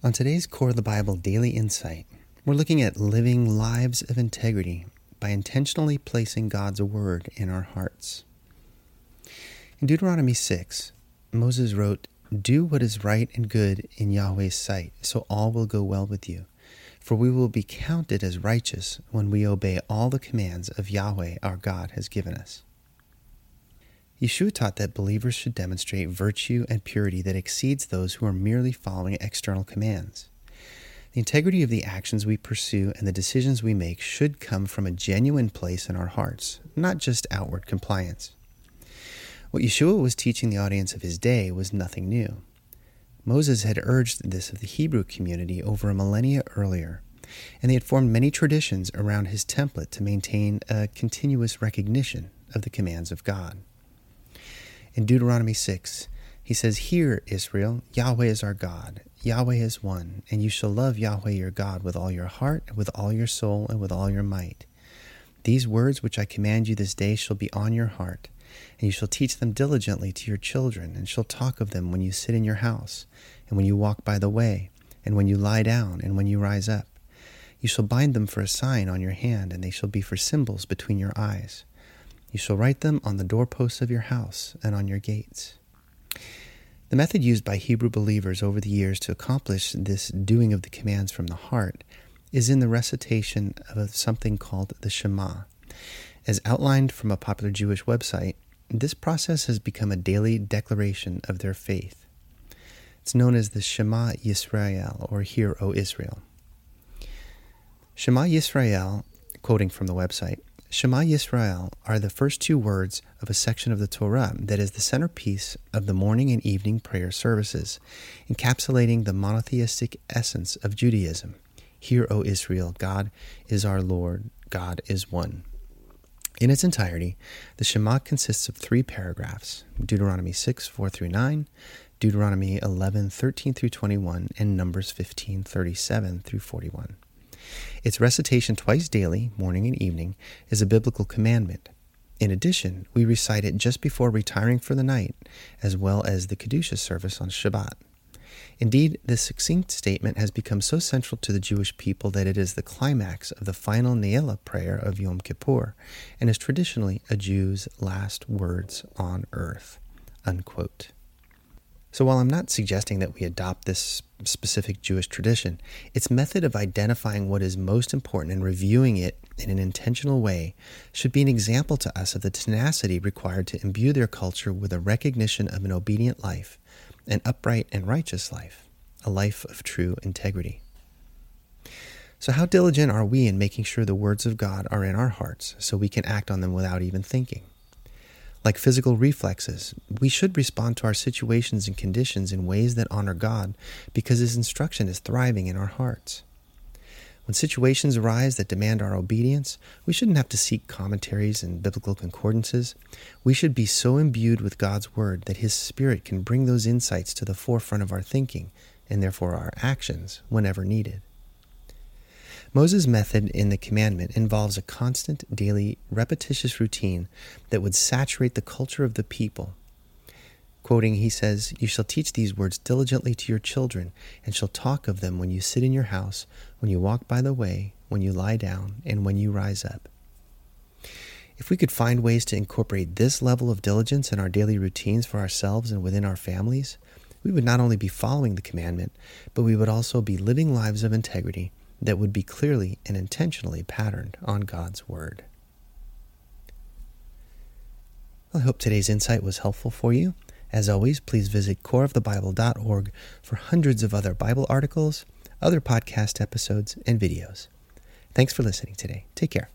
On today's Core of the Bible Daily Insight, we're looking at living lives of integrity by intentionally placing God's Word in our hearts. In Deuteronomy 6, Moses wrote, "Do what is right and good in Yahweh's sight, so all will go well with you. For we will be counted as righteous when we obey all the commands of Yahweh our God has given us." Yeshua taught that believers should demonstrate virtue and purity that exceeds those who are merely following external commands. The integrity of the actions we pursue and the decisions we make should come from a genuine place in our hearts, not just outward compliance. What Yeshua was teaching the audience of his day was nothing new. Moses had urged this of the Hebrew community over a millennia earlier, and they had formed many traditions around his template to maintain a continuous recognition of the commands of God. In Deuteronomy 6, he says, "Hear, Israel, Yahweh is our God. Yahweh is one, and you shall love Yahweh your God with all your heart, and with all your soul, and with all your might. These words which I command you this day shall be on your heart, and you shall teach them diligently to your children, and shall talk of them when you sit in your house, and when you walk by the way, and when you lie down, and when you rise up. You shall bind them for a sign on your hand, and they shall be for symbols between your eyes. You shall write them on the doorposts of your house and on your gates." The method used by Hebrew believers over the years to accomplish this doing of the commands from the heart is in the recitation of something called the Shema. As outlined from a popular Jewish website, this process has become a daily declaration of their faith. It's known as the Shema Yisrael, or "Hear, O Israel." Shema Yisrael, quoting from the website, Shema Yisrael are the first two words of a section of the Torah that is the centerpiece of the morning and evening prayer services, encapsulating the monotheistic essence of Judaism. "Hear, O Israel, God is our Lord, God is one." In its entirety, the Shema consists of three paragraphs: Deuteronomy 6, 4 through 9, Deuteronomy 11, 13 through 21, and Numbers 15, 37 through 41. Its recitation twice daily, morning and evening, is a biblical commandment. In addition, we recite it just before retiring for the night, as well as the Kedusha service on Shabbat. Indeed, this succinct statement has become so central to the Jewish people that it is the climax of the final Neilah prayer of Yom Kippur, and is traditionally a Jew's last words on earth." Unquote. So while I'm not suggesting that we adopt this specific Jewish tradition, its method of identifying what is most important and reviewing it in an intentional way should be an example to us of the tenacity required to imbue their culture with a recognition of an obedient life, an upright and righteous life, a life of true integrity. So how diligent are we in making sure the words of God are in our hearts so we can act on them without even thinking? Like physical reflexes, we should respond to our situations and conditions in ways that honor God because His instruction is thriving in our hearts. When situations arise that demand our obedience, we shouldn't have to seek commentaries and biblical concordances. We should be so imbued with God's Word that His Spirit can bring those insights to the forefront of our thinking, and therefore our actions, whenever needed. Moses' method in the commandment involves a constant, daily, repetitious routine that would saturate the culture of the people. Quoting, he says, "You shall teach these words diligently to your children, and shall talk of them when you sit in your house, when you walk by the way, when you lie down, and when you rise up." If we could find ways to incorporate this level of diligence in our daily routines for ourselves and within our families, we would not only be following the commandment, but we would also be living lives of integrity that would be clearly and intentionally patterned on God's Word. I hope today's insight was helpful for you. As always, please visit coreofthebible.org for hundreds of other Bible articles, other podcast episodes, and videos. Thanks for listening today. Take care.